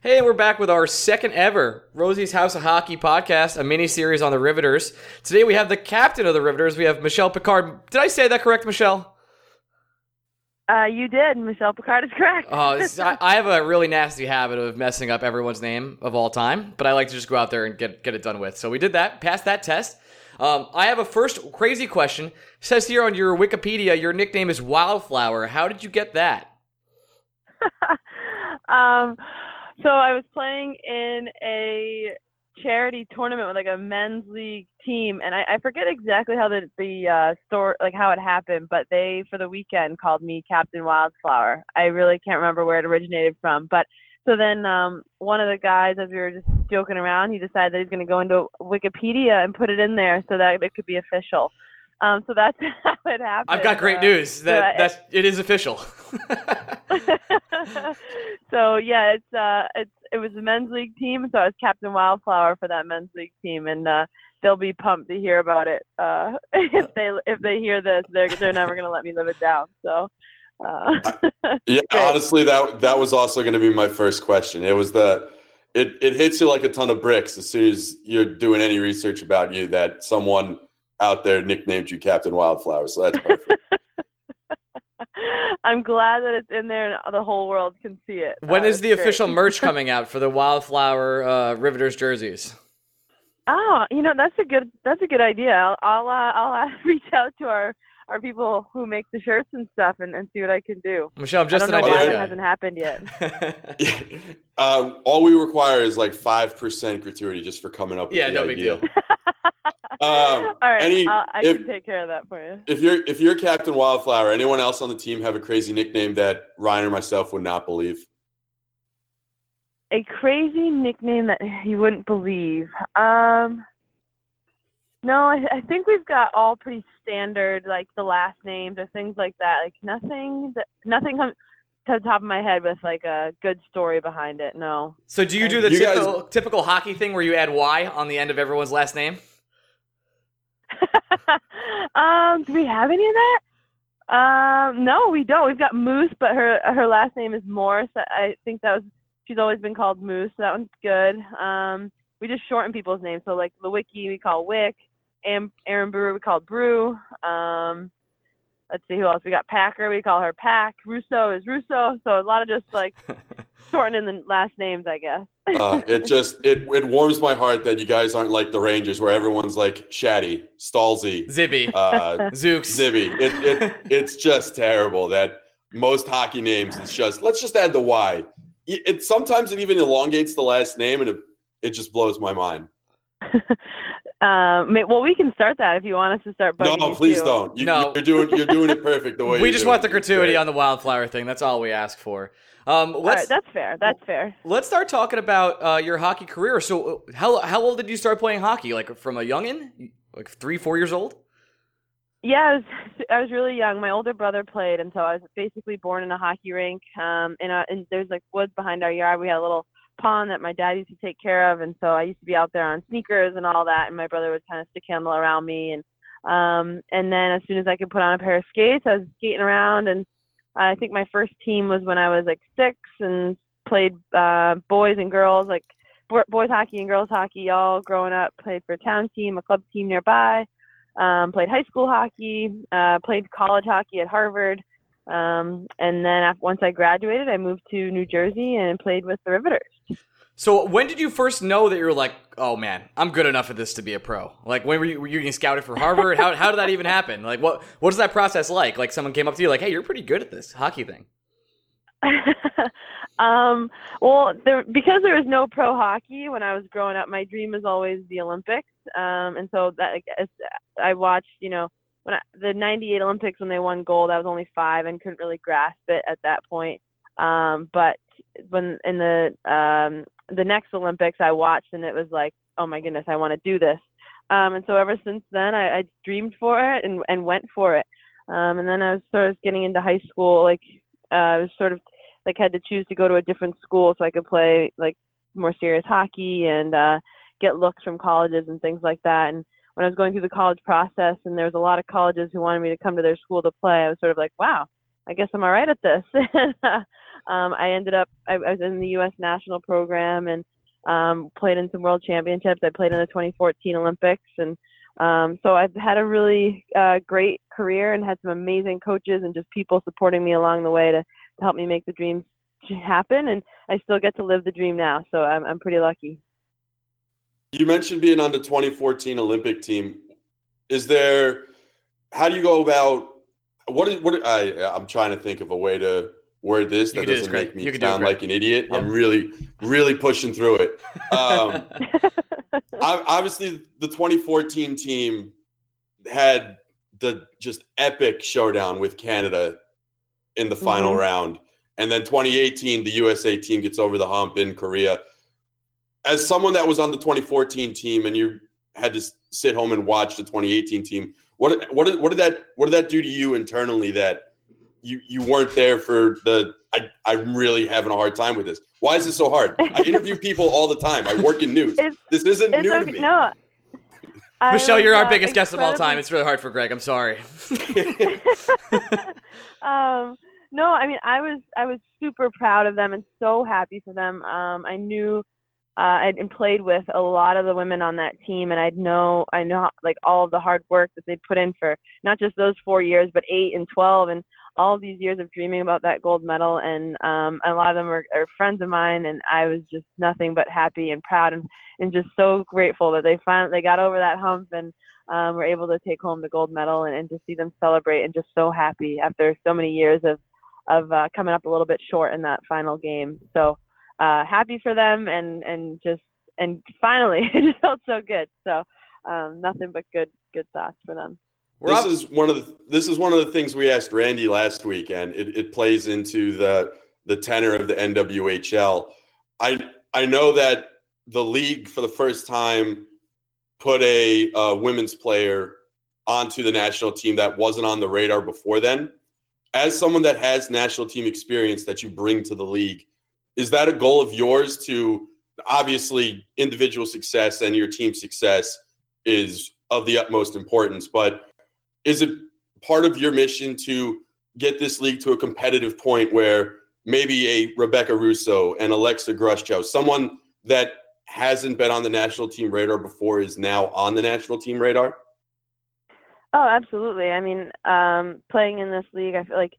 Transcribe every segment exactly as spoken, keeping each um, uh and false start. Hey, we're back with our second ever Rosie's House of Hockey podcast, a mini-series on the Riveters. Today we have the captain of the Riveters. We have Michelle Picard. Did I say that correct, Michelle? Uh, you did. Michelle Picard is correct. Oh, this is, I, I have a really nasty habit of messing up everyone's name of all time, but I like to just go out there and get, get it done with. So we did that, passed that test. Um, I have a first crazy question. It says here on your Wikipedia, your nickname is Wildflower. How did you get that? um... So I was playing in a charity tournament with like a men's league team, and I, I forget exactly how the the uh, story, like how it happened, but they for the weekend called me Captain Wildflower. I really can't remember where it originated from, but so then um, one of the guys, as we were just joking around, he decided that he's going to go into Wikipedia and put it in there so that it could be official. Um, so that's how it happened. I've got great uh, news. That so that's it, it is official. So yeah, it's uh, it's it was a men's league team, so I was Captain Wildflower for that men's league team, and uh, they'll be pumped to hear about it. Uh, if they if they hear this, they're they're never gonna let me live it down. So uh, yeah, honestly, that that was also gonna be my first question. It was the it it hits you like a ton of bricks as soon as you're doing any research about you that someone out there nicknamed you Captain Wildflower, so that's perfect. I'm glad that it's in there and the whole world can see it. When uh, is the great. official merch coming out for the Wildflower uh, Riveters jerseys? Oh, you know, that's a good that's a good idea. I'll I'll, uh, I'll reach out to our, our people who make the shirts and stuff and, and see what I can do. Michelle, I'm just I don't an know idea. Why it hasn't happened yet. uh, all we require is like five percent gratuity just for coming up with yeah, the no idea. Big deal. Um, All right, any, I'll, I if, can take care of that for you. If you're if you're Captain Wildflower, anyone else on the team have a crazy nickname that Ryan or myself would not believe? A crazy nickname that you wouldn't believe. Um, no, I, I think we've got all pretty standard, like the last names or things like that. Like nothing that nothing comes to the top of my head with like a good story behind it. No. So do you and do the you typical, guys... typical hockey thing where you add Y on the end of everyone's last name? um do we have any of that? Um no, we don't. We've got Moose, but her her last name is Morris. I think that was she's always been called Moose, so that one's good. Um we just shorten people's names, so like Lewicki we call Wick, and Aaron Brewer we call Brew. Um let's see who else we got. Packer, we call her Pack. Russo is Russo, so a lot of just like shortening the last names, I guess. uh, it just it it warms my heart that you guys aren't like the Rangers, where everyone's like Shatty, Stalzy, Zibby, uh, Zooks, Zibby. It it it's just terrible that most hockey names. It's just let's just add the Y. It, it sometimes it even elongates the last name, and it it just blows my mind. Um, well, we can start that if you want us to start. No, please you don't. You, no. You're doing you're doing it perfect the way. We just want the gratuity on the Wildflower thing. That's all we ask for. Um, let's, all right, that's fair. That's fair. Let's start talking about uh, your hockey career. So, how how old did you start playing hockey? Like from a youngin, like three, four years old? Yeah, I was, I was really young. My older brother played, and so I was basically born in a hockey rink. Um, and, uh, and there's like woods behind our yard. We had a little pond that my dad used to take care of, and so I used to be out there on sneakers and all that, and my brother would kind of stick handle around me, and um and then as soon as I could put on a pair of skates, I was skating around, and I think my first team was when I was like six, and played uh boys and girls, like boys hockey and girls hockey all growing up. Played for a town team, a club team nearby, um played high school hockey, uh played college hockey at Harvard. Um, and then after, once I graduated, I moved to New Jersey and played with the Riveters. So when did you first know that you were like, oh man, I'm good enough at this to be a pro? Like when were you, were you getting scouted for Harvard? how how did that even happen? Like what, what is that process like? Like someone came up to you like, hey, you're pretty good at this hockey thing. um, well, there, because there was no pro hockey when I was growing up, my dream was always the Olympics. Um, and so that like, I watched, you know, when I, the ninety-eight Olympics, when they won gold, I was only five and couldn't really grasp it at that point. Um, but when in the um, the next Olympics, I watched, and it was like, oh my goodness, I want to do this. Um, and so ever since then, I, I dreamed for it and, and went for it. Um, and then I was sort of getting into high school, like uh, I was sort of like had to choose to go to a different school so I could play like more serious hockey and uh, get looks from colleges and things like that. And when I was going through the college process, and there was a lot of colleges who wanted me to come to their school to play, I was sort of like, wow, I guess I'm all right at this. um, I ended up, I, I was in the U S national program and um, played in some world championships. I played in the twenty fourteen Olympics. And um, so I've had a really uh, great career and had some amazing coaches and just people supporting me along the way to, to help me make the dreams happen. And I still get to live the dream now. So I'm, I'm pretty lucky. You mentioned being on the twenty fourteen Olympic team. Is there, how do you go about, what is, what, I, I'm trying to think of a way to word this that doesn't make me sound like an idiot. I'm really, really pushing through it. Um, obviously the twenty fourteen team had the just epic showdown with Canada in the final mm-hmm. round. And then twenty eighteen, the U S A team gets over the hump in Korea. As someone that was on the twenty fourteen team and you had to sit home and watch the twenty eighteen team, what what did, what did that what did that do to you internally that you, you weren't there for the I, I'm really having a hard time with this. Why is this so hard? I interview people all the time. I work in news. It's, this isn't new okay. to me. No. Michelle, was, you're our uh, biggest incredibly... guest of all time. It's really hard for Greg. I'm sorry. um No, I mean, I was I was super proud of them and so happy for them. Um, I knew uh, I'd played with a lot of the women on that team, and I'd know I know like all of the hard work that they put in for not just those four years, but eight and twelve, and all of these years of dreaming about that gold medal. And um, a lot of them are, are friends of mine, and I was just nothing but happy and proud and, and just so grateful that they finally they got over that hump and um, were able to take home the gold medal and, and to see them celebrate and just so happy after so many years of. of uh, coming up a little bit short in that final game. So uh, happy for them and, and just, and finally it just felt so good. So um, nothing but good, good thoughts for them. This is one of the, this is one of the things we asked Randy last week, and it, it plays into the, the tenor of the N W H L. I, I know that the league for the first time put a uh, women's player onto the national team that wasn't on the radar before then. As someone that has national team experience that you bring to the league, is that a goal of yours to obviously individual success and your team success is of the utmost importance, but is it part of your mission to get this league to a competitive point where maybe a Rebecca Russo and Alexa Grushchow, someone that hasn't been on the national team radar before is now on the national team radar? Oh, absolutely. I mean, um, playing in this league, I feel like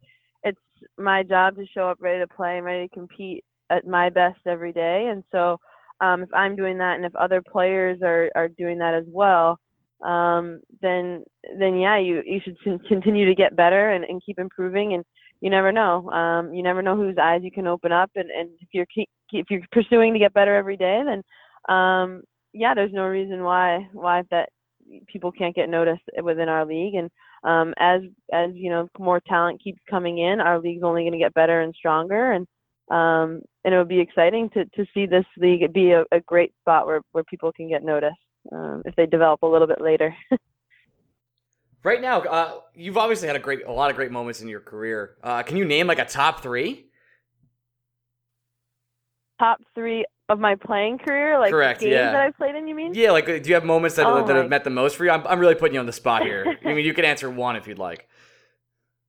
it's my job to show up ready to play and ready to compete at my best every day. And so um, if I'm doing that and if other players are, are doing that as well, um, then, then yeah, you, you should continue to get better and, and keep improving. And you never know. Um, you never know whose eyes you can open up. And, and if you're keep, if you're pursuing to get better every day, then um, yeah, there's no reason why, why that, people can't get noticed within our league. And um, as, as you know, more talent keeps coming in, our league's only going to get better and stronger. And, um, and it would be exciting to, to see this league be a, a great spot where, where people can get noticed um, if they develop a little bit later. Right now, uh, you've obviously had a great, a lot of great moments in your career. Uh, can you name like a top three? Top three of my playing career, like Correct, games yeah. that I played in, you mean? Yeah, like do you have moments that, oh that have meant the most for you? I'm, I'm really putting you on the spot here. I mean, you can answer one if you'd like.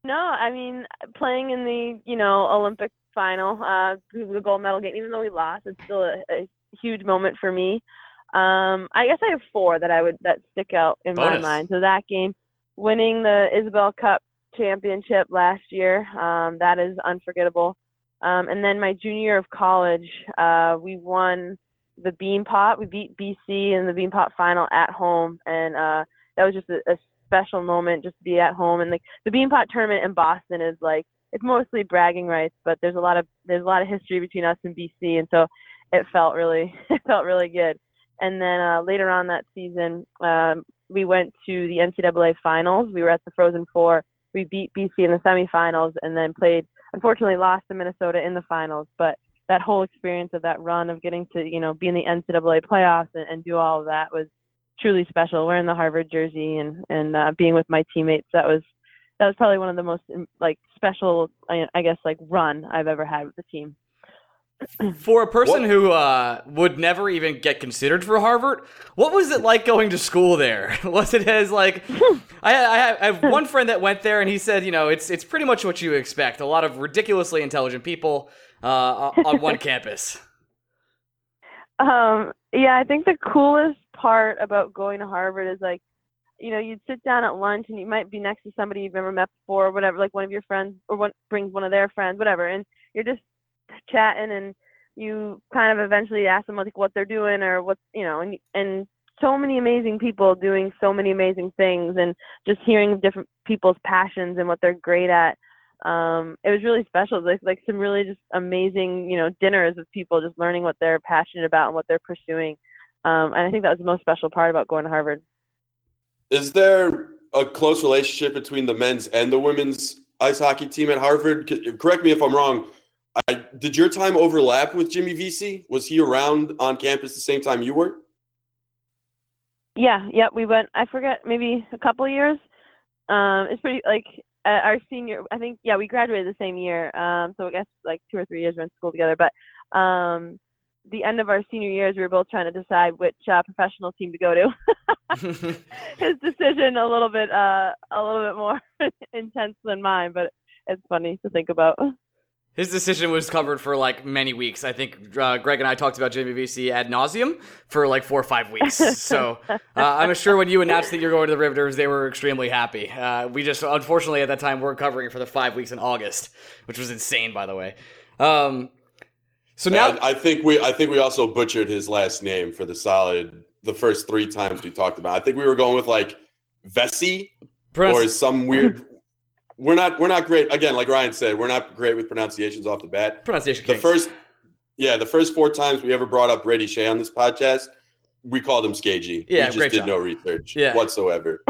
No, I mean, playing in the, you know, Olympic final, uh, the gold medal game, even though we lost, it's still a, a huge moment for me. Um, I guess I have four that I would that stick out in Bonus. my mind. So that game, winning the Isabel Cup championship last year, um, that is unforgettable. Um, and then my junior year of college, uh, we won the Beanpot. We beat B C in the Beanpot final at home. And uh, that was just a, a special moment just to be at home. And like the Beanpot tournament in Boston is like, it's mostly bragging rights, but there's a lot of, there's a lot of history between us and B C. And so it felt really, it felt really good. And then uh, later on that season, um, we went to the N C double A finals. We were at the Frozen Four. We beat B C in the semifinals and then played, unfortunately lost to Minnesota in the finals, but that whole experience of that run of getting to, you know, be in the N C double A playoffs and, and do all of that was truly special. Wearing the Harvard jersey and, and uh, being with my teammates, that was, that was probably one of the most like special, I, I guess, like run I've ever had with the team. For a person what? who uh, would never even get considered for Harvard, what was it like going to school there? Was it as like I, I, I have one friend that went there, and he said, you know, it's it's pretty much what you expect. A lot of ridiculously intelligent people, uh, on one campus? Um, yeah, I think the coolest part about going to Harvard is, like, you know, you'd sit down at lunch and you might be next to somebody you've never met before or whatever, like one of your friends or one brings one of their friends, whatever. And you're just chatting and you kind of eventually ask them, like, what they're doing or what, you know, and, and so many amazing people doing so many amazing things and just hearing different people's passions and what they're great at. Um, it was really special. Like, like some really just amazing, you know, dinners with people just learning what they're passionate about and what they're pursuing. Um, and I think that was the most special part about going to Harvard. Is there a close relationship between the men's and the women's ice hockey team at Harvard? C- correct me if I'm wrong. I, did your time overlap with Jimmy Vesey? Was he around on campus the same time you were? Yeah, yeah, we went, I forget, maybe a couple of years. Um, it's pretty, like, uh, our senior, I think, yeah, we graduated the same year. Um, so I guess, like, two or three years we went to school together. But um, the end of our senior years, we were both trying to decide which uh, professional team to go to. His decision a little bit uh a little bit more intense than mine, but it's funny to think about. His decision was covered for like many weeks. I think uh, Greg and I talked about Jimmy Vesey ad nauseum for like four or five weeks. So uh, I'm sure when you announced that you're going to the Riveters, they were extremely happy. Uh, we just unfortunately at that time weren't covering for the five weeks in August, which was insane, by the way. Um, so now I, I think we I think we also butchered his last name for the solid. The first three times we talked about, I think we were going with like Vesey Press. Or some weird. We're not. We're not great. Again, like Ryan said, we're not great with pronunciations off the bat. Pronunciation. The kings. first, yeah, the first four times we ever brought up Brady Shea on this podcast, we called him Skagey. Yeah, we just great did job. No research yeah. whatsoever.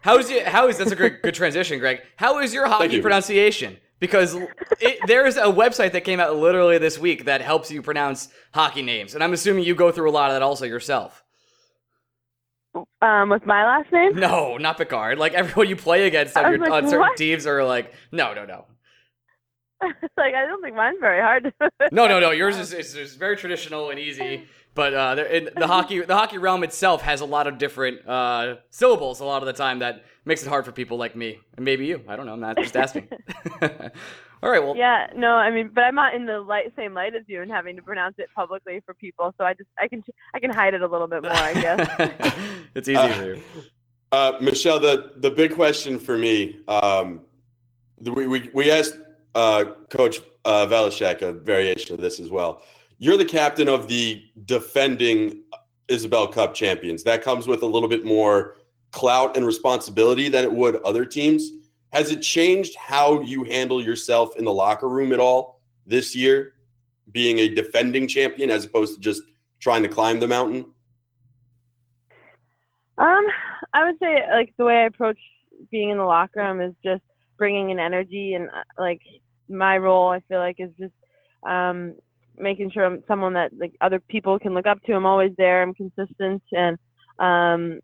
How is it? How is that's a great, good transition, Greg? How is your hockey you. pronunciation? Because it, there's a website that came out literally this week that helps you pronounce hockey names. And I'm assuming you go through a lot of that also yourself. Um, with my last name? No, not Picard. Like, everyone you play against on, your, like, on certain what? teams are like, no, no, no. Like, I don't think mine's very hard. no, no, no. Yours is, is, is very traditional and easy. But uh, in the hockey the hockey realm itself has a lot of different uh, syllables a lot of the time that makes it hard for people like me. And maybe you. I don't know. I'm not just asking. All right. Well. Yeah. No, I mean, but I'm not in the light, same light as you and having to pronounce it publicly for people. So I just I can I can hide it a little bit more, I guess. It's easier uh, for you. Uh, Michelle, the, the big question for me, um, we, we, we asked uh, Coach uh, Valishek a variation of this as well. You're the captain of the defending Isabel Cup champions. That comes with a little bit more clout and responsibility than it would other teams. Has it changed how you handle yourself in the locker room at all this year, being a defending champion as opposed to just trying to climb the mountain? Um, I would say, like, the way I approach being in the locker room is just bringing an energy, and, like, my role, I feel like, is just um, – making sure I'm someone that, like, other people can look up to. I'm always there. I'm consistent. And, um,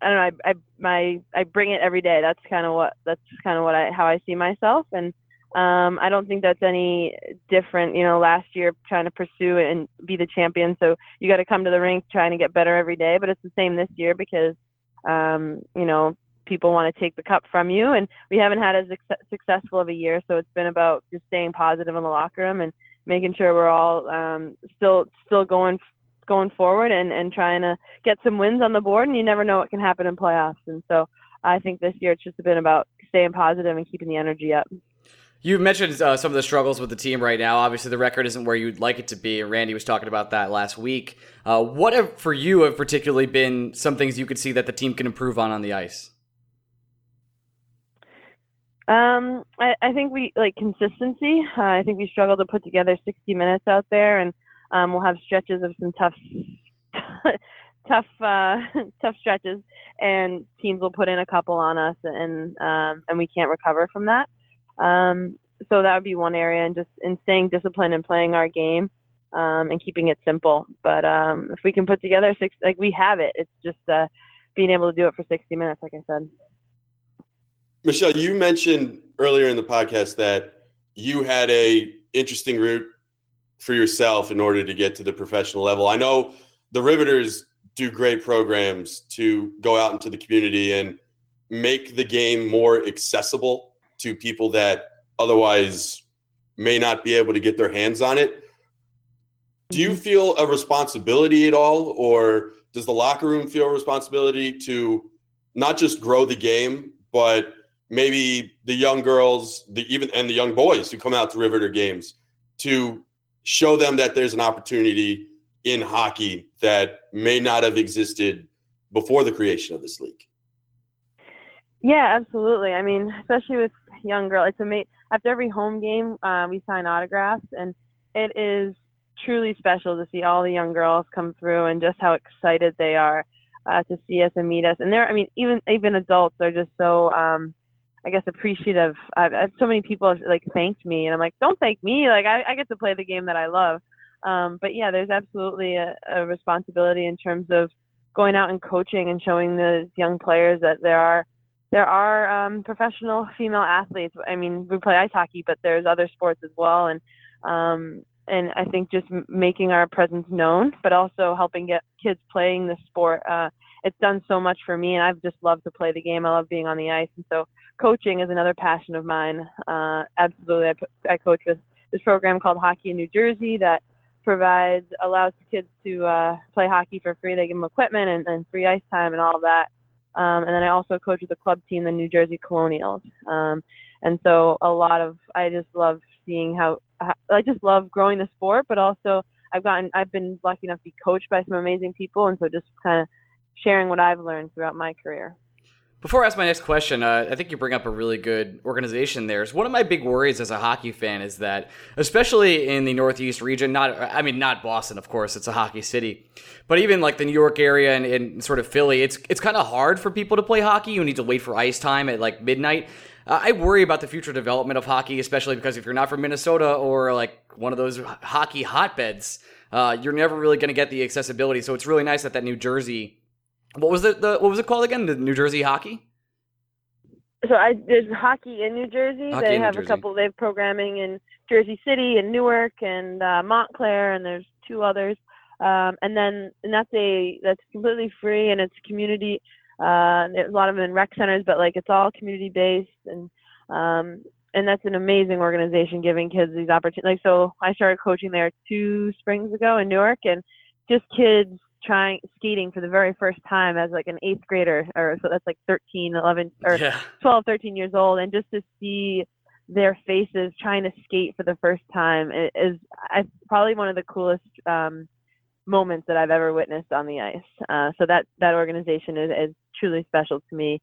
I don't know, I, I, my, I bring it every day. That's kind of what, that's kind of what I, how I see myself. And, um, I don't think that's any different, you know, last year trying to pursue and be the champion. So you got to come to the rink trying to get better every day, but it's the same this year because, um, you know, people want to take the cup from you, and we haven't had as successful of a year. So it's been about just staying positive in the locker room and making sure we're all um, still still going going forward and, and trying to get some wins on the board. And you never know what can happen in playoffs. And so I think this year it's just been about staying positive and keeping the energy up. You've mentioned uh, some of the struggles with the team right now. Obviously, the record isn't where you'd like it to be. Randy was talking about that last week. Uh, what, have, for you, have particularly been some things you could see that the team can improve on on the ice? Um, I, I think we like consistency. Uh, I think we struggled to put together sixty minutes out there, and um, we'll have stretches of some tough, tough, uh, tough stretches, and teams will put in a couple on us, and um, and we can't recover from that. Um, so that would be one area, and just in staying disciplined and playing our game, um, and keeping it simple. But um, if we can put together six, like we have it. It's just uh, being able to do it for sixty minutes, like I said. Michelle, you mentioned earlier in the podcast that you had a interesting route for yourself in order to get to the professional level. I know the Riveters do great programs to go out into the community and make the game more accessible to people that otherwise may not be able to get their hands on it. Do you feel a responsibility at all, or does the locker room feel a responsibility to not just grow the game, but maybe the young girls, the even and the young boys who come out to Riveter games, to show them that there's an opportunity in hockey that may not have existed before the creation of this league? Yeah, absolutely. I mean, especially with young girls, it's amazing. After every home game, uh, we sign autographs, and it is truly special to see all the young girls come through and just how excited they are uh, to see us and meet us. And they're, I mean, even even adults are just so, um, I guess, appreciative. I've, I've, so many people have, like, thanked me, and I'm like, don't thank me. Like, I, I get to play the game that I love. Um, but yeah, there's absolutely a, a responsibility in terms of going out and coaching and showing the young players that there are there are um, professional female athletes. I mean, we play ice hockey, but there's other sports as well. And um, and I think just making our presence known, but also helping get kids playing the sport. Uh, it's done so much for me, and I've just loved to play the game. I love being on the ice, and so coaching is another passion of mine. Uh, absolutely, I, I coach this this program called Hockey in New Jersey that provides allows kids to uh, play hockey for free. They give them equipment and, and free ice time and all of that. Um, and then I also coach with a club team, the New Jersey Colonials. Um, and so a lot of I just love seeing how, how I just love growing the sport, but also I've gotten I've been lucky enough to be coached by some amazing people, and so just kind of sharing what I've learned throughout my career. Before I ask my next question, uh, I think you bring up a really good organization there. So one of my big worries as a hockey fan is that, especially in the Northeast region, not I mean, not Boston, of course, it's a hockey city, but even like the New York area and, and sort of Philly, it's it's kind of hard for people to play hockey. You need to wait for ice time at like midnight. Uh, I worry about the future development of hockey, especially because if you're not from Minnesota or like one of those hockey hotbeds, uh, you're never really going to get the accessibility. So it's really nice that that New Jersey... What was the, the what was it called again? The New Jersey Hockey? So I there's hockey in New Jersey. Hockey they have Jersey. a couple. They have programming in Jersey City and Newark and uh, Montclair, and there's two others. Um, and then and that's a that's completely free, and it's community. Uh, there's a lot of them in rec centers, but like it's all community based, and um, and that's an amazing organization giving kids these opportunities. Like, so I started coaching there two springs ago in Newark, and just kids trying skating for the very first time as like an eighth grader, or so that's like thirteen, eleven or yeah. twelve, thirteen years old, and just to see their faces trying to skate for the first time is I, probably one of the coolest um, moments that I've ever witnessed on the ice. Uh, so that, that organization is, is truly special to me.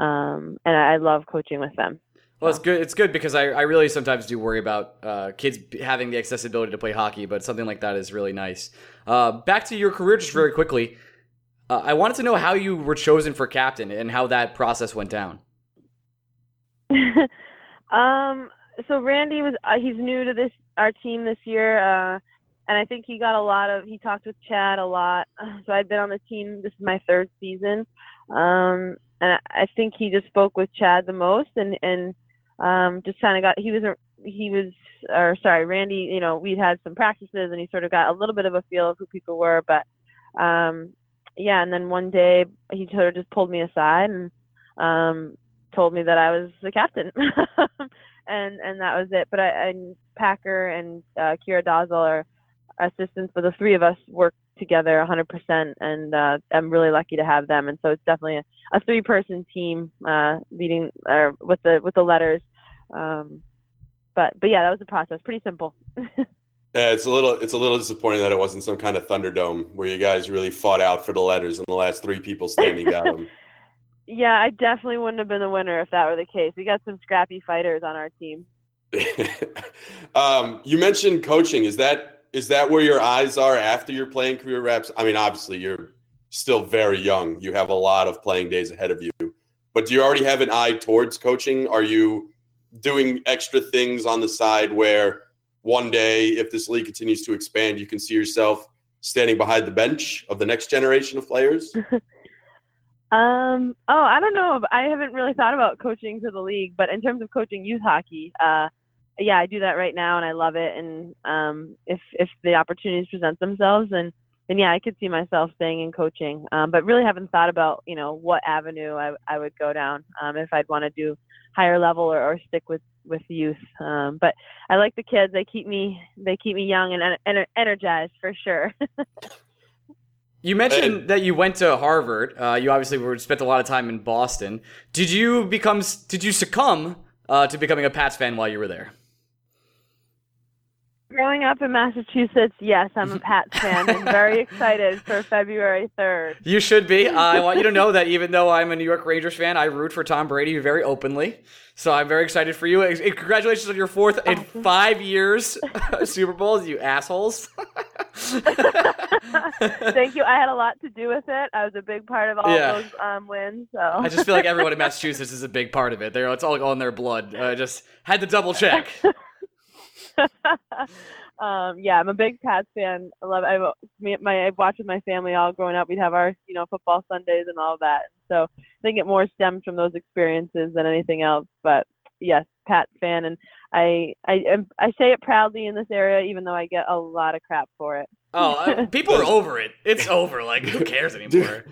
Um, and I, I love coaching with them. Well, it's good. It's good because I, I really sometimes do worry about uh, kids having the accessibility to play hockey, but something like that is really nice. Uh, back to your career just very quickly. Uh, I wanted to know how you were chosen for captain and how that process went down. um. So Randy was uh, he's new to this our team this year, uh, and I think he got a lot of he talked with Chad a lot. So I'd been on the team. This is my third season, um, and I, I think he just spoke with Chad the most, and and. Um, just kind of got, he was, he was, or sorry, Randy, you know, we'd had some practices and he sort of got a little bit of a feel of who people were, but, um, yeah. And then one day he sort of just pulled me aside and, um, told me that I was the captain and, and that was it. But I, and Packer and, uh, Kira Dazzle are assistants, but the three of us work together a hundred percent. And, uh, I'm really lucky to have them. And so it's definitely a, a three person team, uh, leading or with the, with the letters. Um, but, but yeah, that was the process. Pretty simple. yeah, it's a little, it's a little disappointing that it wasn't some kind of Thunderdome where you guys really fought out for the letters and the last three people standing got them. Yeah, I definitely wouldn't have been the winner if that were the case. We got some scrappy fighters on our team. um, you mentioned coaching. Is that, is that where your eyes are after your playing career wraps? I mean, obviously you're still very young. You have a lot of playing days ahead of you, but do you already have an eye towards coaching? Are you doing extra things on the side where one day, if this league continues to expand, you can see yourself standing behind the bench of the next generation of players? um, oh, I don't know. I haven't really thought about coaching to the league, but in terms of coaching youth hockey, uh, yeah, I do that right now and I love it. And um, if, if the opportunities present themselves, then, then yeah, I could see myself staying in coaching, um, but really haven't thought about, you know, what avenue I, I would go down um, if I'd want to do higher level or, or stick with with youth. Um, but I like the kids. They keep me, they keep me young and en- energized for sure. You mentioned that you went to Harvard. Uh, you obviously were, spent a lot of time in Boston. Did you become, did you succumb uh, to becoming a Pats fan while you were there? Growing up in Massachusetts, yes, I'm a Pats fan. I'm very excited for February third. You should be. Uh, I want you to know that even though I'm a New York Rangers fan, I root for Tom Brady very openly. So I'm very excited for you. Congratulations on your fourth in five years Super Bowls, you assholes. Thank you. I had a lot to do with it. I was a big part of all yeah. those um, wins. So I just feel like everyone in Massachusetts is a big part of it. They're, it's all in their blood. I uh, just had to double check. um, yeah, I'm a big Pats fan. I love. I've me, my I've watched with my family all growing up. We'd have our you know football Sundays and all that. So I think it more stemmed from those experiences than anything else. But yes, Pats fan, and I I I say it proudly in this area, even though I get a lot of crap for it. Oh, uh, people are over it. It's over. Like, who cares anymore?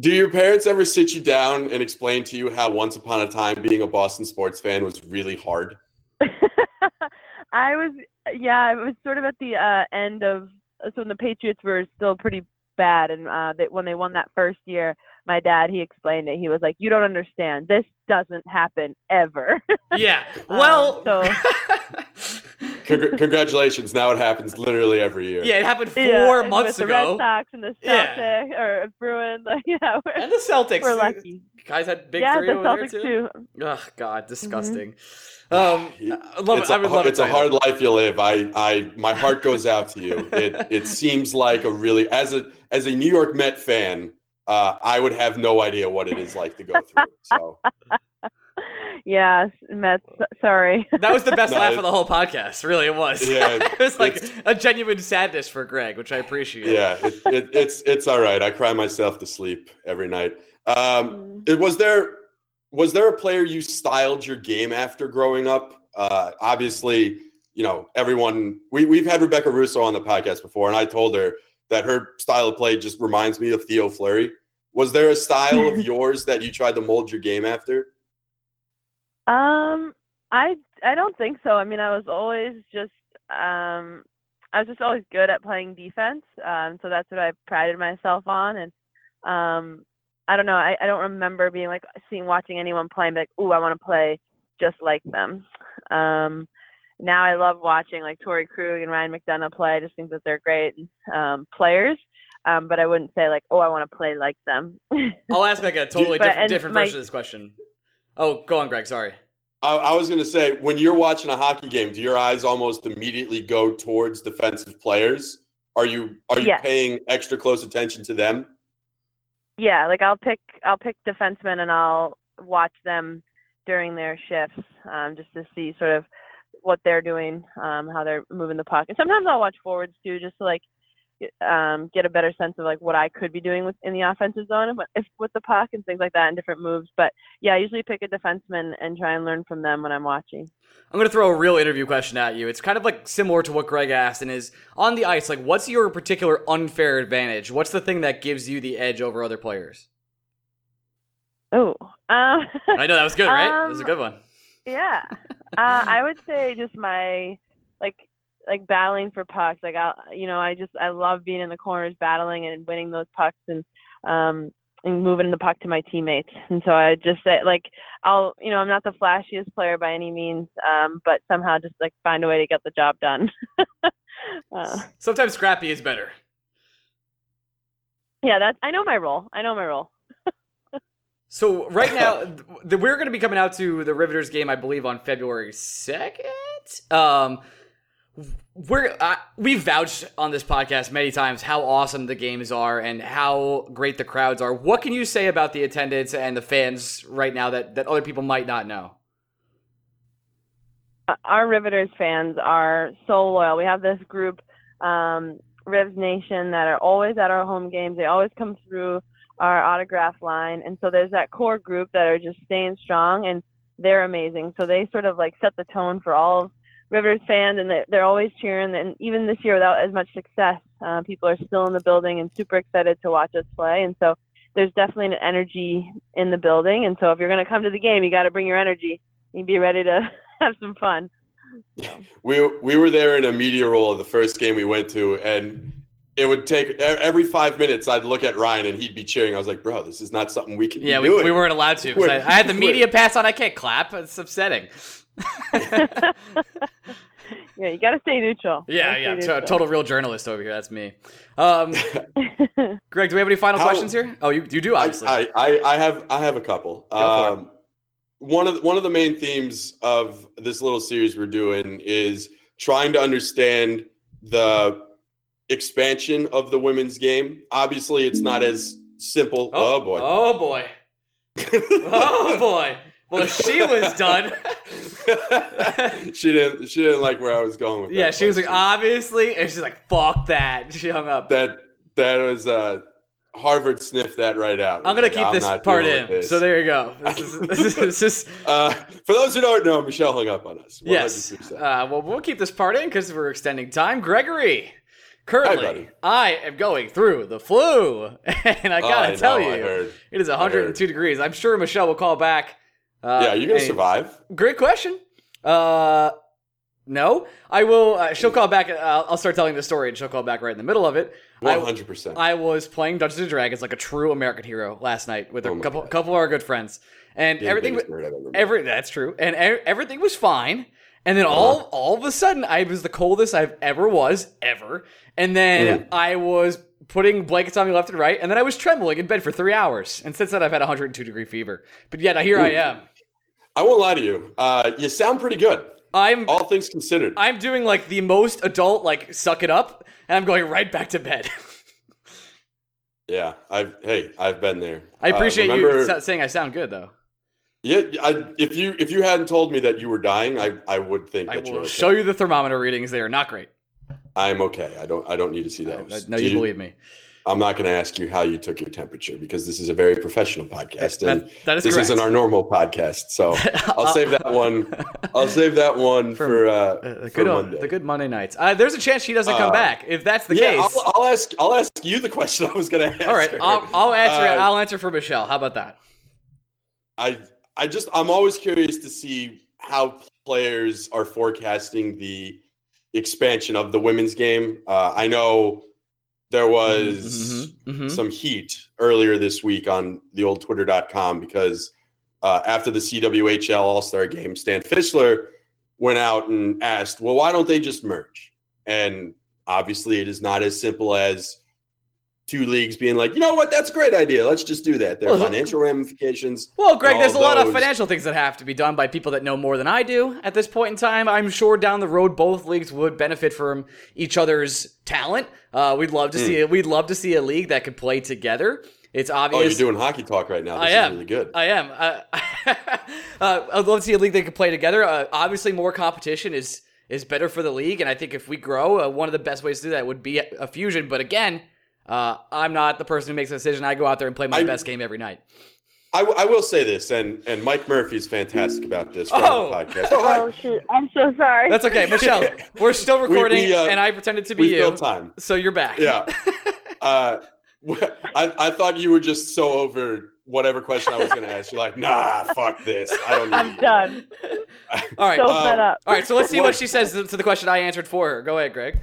Do, do your parents ever sit you down and explain to you how once upon a time being a Boston sports fan was really hard? I was, yeah, I was sort of at the uh, end of, so when the Patriots were still pretty bad, and uh, they, when they won that first year, my dad, he explained it. He was like, you don't understand. This doesn't happen ever. Yeah, well. um, so. Congr- congratulations. Now it happens literally every year. Yeah, it happened four yeah, months with ago. The Red Sox and the Celtics, yeah. or Bruins. Like, yeah, and the Celtics. We're lucky. Guys had big yeah, three the over Celtics there too. too. Oh, God, disgusting. Mm-hmm. Um, I love it's it. A, I would love it's it. It's a hard life you live. I, I, my heart goes out to you. It, it seems like a really, as a, as a New York Met fan, uh, I would have no idea what it is like to go through. So. Yes, Mets. Sorry. That was the best no, laugh of the whole podcast. Really, it was. Yeah, it was like a genuine sadness for Greg, which I appreciate. Yeah, it, it, it's it's all right. I cry myself to sleep every night. Um, it was there. Was there a player you styled your game after growing up? Uh, obviously, you know everyone. We we've had Rebecca Russo on the podcast before, and I told her that her style of play just reminds me of Theo Fleury. Was there a style of yours that you tried to mold your game after? Um, I, I don't think so. I mean, I was always just, um, I was just always good at playing defense. Um, so that's what I prided myself on. And, um, I don't know. I, I don't remember being like seeing, watching anyone play and be like, ooh, I want to play just like them. Um, now I love watching like Torrey Krug and Ryan McDonough play. I just think that they're great, um, players. Um, but I wouldn't say like, oh, I want to play like them. I'll ask like a totally but, different, different my, version of this question. Oh, go on, Greg. Sorry. I, I was going to say, when you're watching a hockey game, do your eyes almost immediately go towards defensive players? Are you are you yes. paying extra close attention to them? Yeah, like I'll pick I'll pick defensemen and I'll watch them during their shifts um, just to see sort of what they're doing, um, how they're moving the puck. And sometimes I'll watch forwards too, just to like um, get a better sense of like what I could be doing with, in the offensive zone if, with the puck and things like that and different moves. But yeah, I usually pick a defenseman and try and learn from them when I'm watching. I'm going to throw a real interview question at you. It's kind of like similar to what Greg asked and is on the ice. Like what's your particular unfair advantage? What's the thing that gives you the edge over other players? Oh, um, I know that was good, right? Um, that was a good one. Yeah. Uh, I would say just my like, like battling for pucks. Like, I, you know, I just, I love being in the corners, battling and winning those pucks and, um, and moving the puck to my teammates. And so I just say like, I'll, you know, I'm not the flashiest player by any means, um, but somehow just like find a way to get the job done. uh, Sometimes scrappy is better. Yeah. That's, I know my role. I know my role. So right now the, we're going to be coming out to the Riveters game, I believe on February second. Um, We're uh, we've vouched on this podcast many times how awesome the games are and how great the crowds are. What can you say about the attendance and the fans right now that, that other people might not know? Our Riveters fans are so loyal. We have this group, um, Rivs Nation, that are always at our home games. They always come through our autograph line. And so there's that core group that are just staying strong, and they're amazing. So they sort of like set the tone for all of Riveters fans, and they're always cheering. And even this year, without as much success, uh, people are still in the building and super excited to watch us play. And so there's definitely an energy in the building. And so if you're going to come to the game, you got to bring your energy. You be ready to have some fun. So. We we were there in a media role the first game we went to, and it would take every five minutes. I'd look at Ryan, and he'd be cheering. I was like, "Bro, this is not something we can." Yeah, do we it. we weren't allowed to. I, I had the media pass on. I can't clap. It's upsetting. Yeah, you gotta stay neutral. Yeah, stay yeah. Neutral. T- total real journalist over here. That's me. Um, Greg, do we have any final How, questions here? Oh, you you do obviously. I I, I have I have a couple. Um, one of one of the main themes of this little series we're doing is trying to understand the expansion of the women's game. Obviously, it's not as simple. Oh, oh boy. Oh boy. oh boy. Well, she was done. she didn't. She didn't like where I was going with that. Yeah, she question. was like, obviously, and she's like, "Fuck that." She hung up. That that was uh, Harvard sniffed that right out. I'm gonna like, keep I'm this part in. This. So there you go. This is, this is just uh, for those who don't know, Michelle hung up on us. one hundred percent. Yes. Uh, well, we'll keep this part in because we're extending time. Gregory. Currently, I am going through the flu, and I gotta oh, I tell know. you, it is one hundred two degrees. I'm sure Michelle will call back. Uh, yeah, you're gonna hey, survive. Great question. Uh, no, I will. Uh, she'll call back. Uh, I'll start telling the story, and she'll call back right in the middle of it. one hundred percent. I, I was playing Dungeons and Dragons like a true American hero last night with a oh couple, couple of our good friends, and yeah, everything. Every that's true, and everything was fine. And then all all of a sudden, I was the coldest I've ever was, ever. And then mm. I was putting blankets on me left and right. And then I was trembling in bed for three hours. And since then, I've had one hundred two degree fever. But yet, here mm. I am. I won't lie to you. Uh, you sound pretty good. I'm all things considered. I'm doing like the most adult, like suck it up. And I'm going right back to bed. yeah. I've Hey, I've been there. I appreciate uh, remember- you saying I sound good, though. Yeah, I, if you if you hadn't told me that you were dying, I, I would think that you were. I will show you the thermometer readings. They are not great. I'm okay. I don't I don't need to see those. No, you, you believe me. I'm not going to ask you how you took your temperature because this is a very professional podcast, and that, that is this correct. Isn't our normal podcast. So I'll save that one. I'll save that one for, for, uh, the, good for old, Monday. The good Monday nights. Uh, there's a chance she doesn't uh, come back. If that's the yeah, case, I'll, I'll ask. I'll ask you the question I was going to ask. All right, her. I'll I'll answer. Uh, I'll answer for Michelle. How about that? I. I just, I'm always curious to see how players are forecasting the expansion of the women's game. Uh, I know there was mm-hmm, mm-hmm. some heat earlier this week on the old twitter dot com because uh, after the C W H L All-Star game, Stan Fischler went out and asked, well, why don't they just merge? And obviously it is not as simple as two leagues being like, you know what, that's a great idea. Let's just do that. There are well, financial ramifications. Well, Greg, there's a lot those. of financial things that have to be done by people that know more than I do at this point in time. I'm sure down the road, both leagues would benefit from each other's talent. Uh, we'd love to mm. see We'd love to see a league that could play together. It's obvious. Oh, you're doing hockey talk right now. This I am. Is really good. I am. Uh, uh, I'd love to see a league that could play together. Uh, obviously, more competition is, is better for the league. And I think if we grow, uh, one of the best ways to do that would be a fusion. But again, Uh, I'm not the person who makes the decision. I go out there and play my I, best game every night. I, w- I will say this, and, and Mike Murphy's fantastic about this oh. podcast. Oh, shoot. I'm so sorry. That's okay. Michelle, we're still recording, we, we, uh, and I pretended to be we you. Time. So you're back. Yeah. uh, I, I thought you were just so over whatever question I was going to ask. You're like, nah, fuck this. I don't need I'm you. done. All right. So um, fed up. All right, so let's see what she says to the question I answered for her. Go ahead, Greg.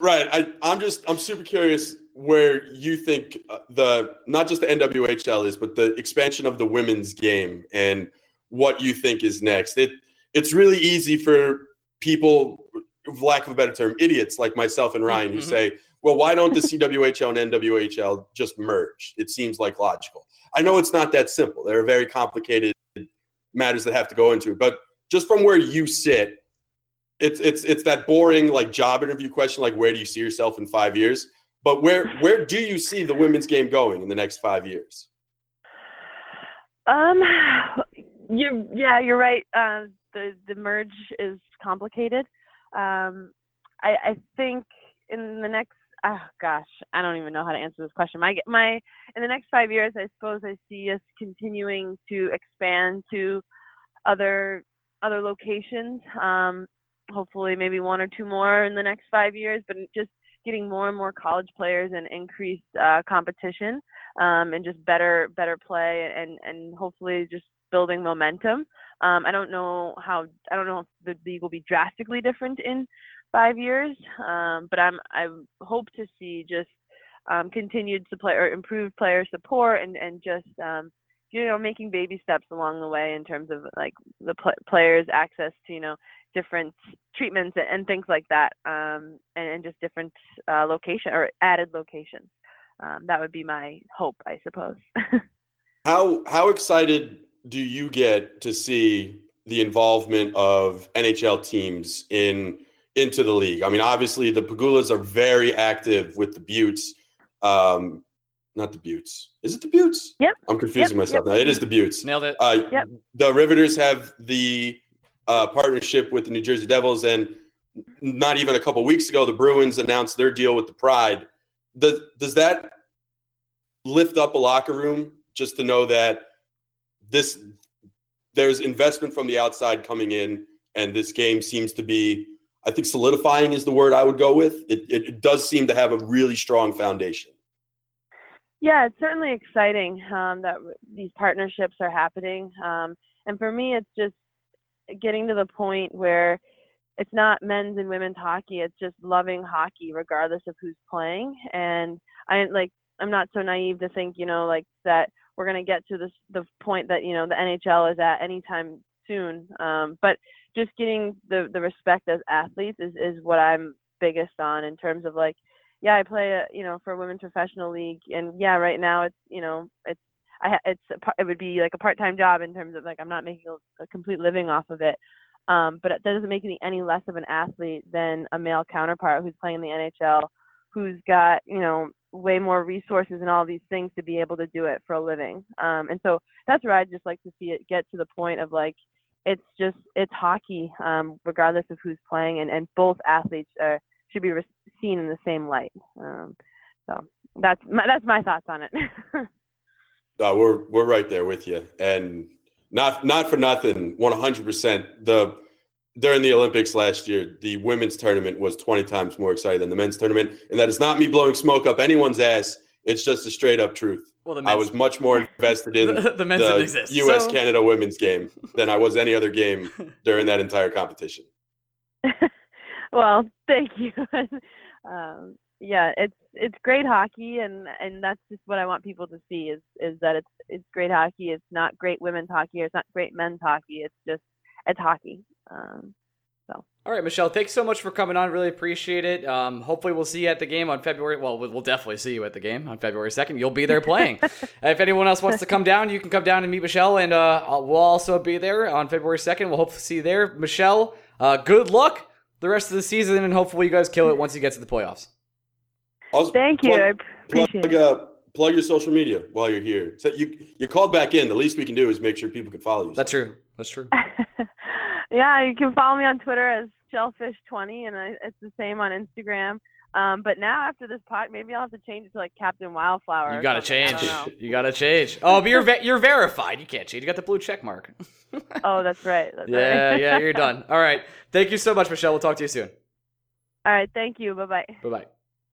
Right. I, I'm just – I'm super curious – where you think the not just the N W H L is, but the expansion of the women's game and what you think is next. It it's really easy for people, for lack of a better term, idiots like myself and Ryan, mm-hmm. who say, well, why don't the C W H L and N W H L just merge? It seems like logical. I know it's not that simple. There are very complicated matters that have to go into it, but just from where you sit, it's it's it's that boring like job interview question, like where do you see yourself in five years? But where where do you see the women's game going in the next five years? Um, you yeah, you're right. Uh, the the merge is complicated. Um, I, I think in the next oh gosh, I don't even know how to answer this question. My my in the next five years, I suppose I see us continuing to expand to other other locations. Um, hopefully, maybe one or two more in the next five years, but just getting more and more college players and increased uh, competition um, and just better, better play and, and hopefully just building momentum. Um, I don't know how I don't know if the league will be drastically different in five years, um, but I'm I hope to see just um, continued supply or improved player support and and just um, you know making baby steps along the way in terms of like the pl- players' access to you know different treatments and, and things like that, um, and, and just different uh, location or added locations. Um, that would be my hope, I suppose. How how excited do you get to see the involvement of N H L teams in into the league? I mean, obviously the Pagulas are very active with the Buttes. Um, not the Buttes. Is it the Buttes? Yep. I'm confusing yep. myself yep. now. It is the Buttes. Nailed it. Uh, yep. The Riveters have the uh, partnership with the New Jersey Devils, and not even a couple weeks ago, the Bruins announced their deal with the Pride. Does, does that lift up a locker room just to know that this there's investment from the outside coming in, and this game seems to be, I think solidifying is the word I would go with. It, it, it does seem to have a really strong foundation. Yeah, it's certainly exciting um, that these partnerships are happening. Um, and for me, it's just getting to the point where it's not men's and women's hockey. It's just loving hockey, regardless of who's playing. And I like, I'm not so naive to think, you know, like that we're going to get to this, the point that, you know, the N H L is at anytime soon. Um, but just getting the, the respect as athletes is, is what I'm biggest on in terms of like, yeah, I play, a, you know, for a women's professional league. And yeah, right now it's, you know, it's, I, it's, a, it would be like a part-time job in terms of like, I'm not making a, a complete living off of it. Um, but that doesn't make me any less of an athlete than a male counterpart who's playing in the N H L, who's got, you know, way more resources and all these things to be able to do it for a living. Um, and so that's where I'd just like to see it get to the point of like, it's just, it's hockey, um, regardless of who's playing, and, and both athletes are, should be re- seen in the same light. Um, so that's my, that's my thoughts on it. uh, we're, we're right there with you. And Not not for nothing, one hundred percent. The During the Olympics last year, the women's tournament was twenty times more exciting than the men's tournament. And that is not me blowing smoke up anyone's ass. It's just a straight-up truth. Well, the men's, I was much more invested in the, the, men's the U S-Canada so. women's game than I was any other game during that entire competition. Well, thank you. um, yeah, it's it's great hockey, and, and that's just what I want people to see is is that it's it's great hockey. It's not great women's hockey. It's not great men's hockey. It's just it's hockey. Um, so. All right, Michelle, thanks so much for coming on. Really appreciate it. Um, hopefully we'll see you at the game on February. Well, we'll definitely see you at the game on February second. You'll be there playing. If anyone else wants to come down, you can come down and meet Michelle, and uh, we'll also be there on February second. We'll hopefully see you there. Michelle, uh, good luck the rest of the season, and hopefully you guys kill it once you get to the playoffs. Also, Thank you. Plug, I appreciate plug, it. Uh, plug your social media while you're here. So you, you're called back in. The least we can do is make sure people can follow you. That's true. That's true. Yeah, you can follow me on Twitter as shellfish twenty, and I, it's the same on Instagram. Um, but now after this pod, maybe I'll have to change it to like Captain Wildflower. You got to change. You got to change. Oh, but you're ve- you're verified. You can't change. You got the blue check mark. Oh, that's right. That's yeah, right. Yeah, you're done. All right. Thank you so much, Michelle. We'll talk to you soon. All right. Thank you. Bye-bye. Bye-bye.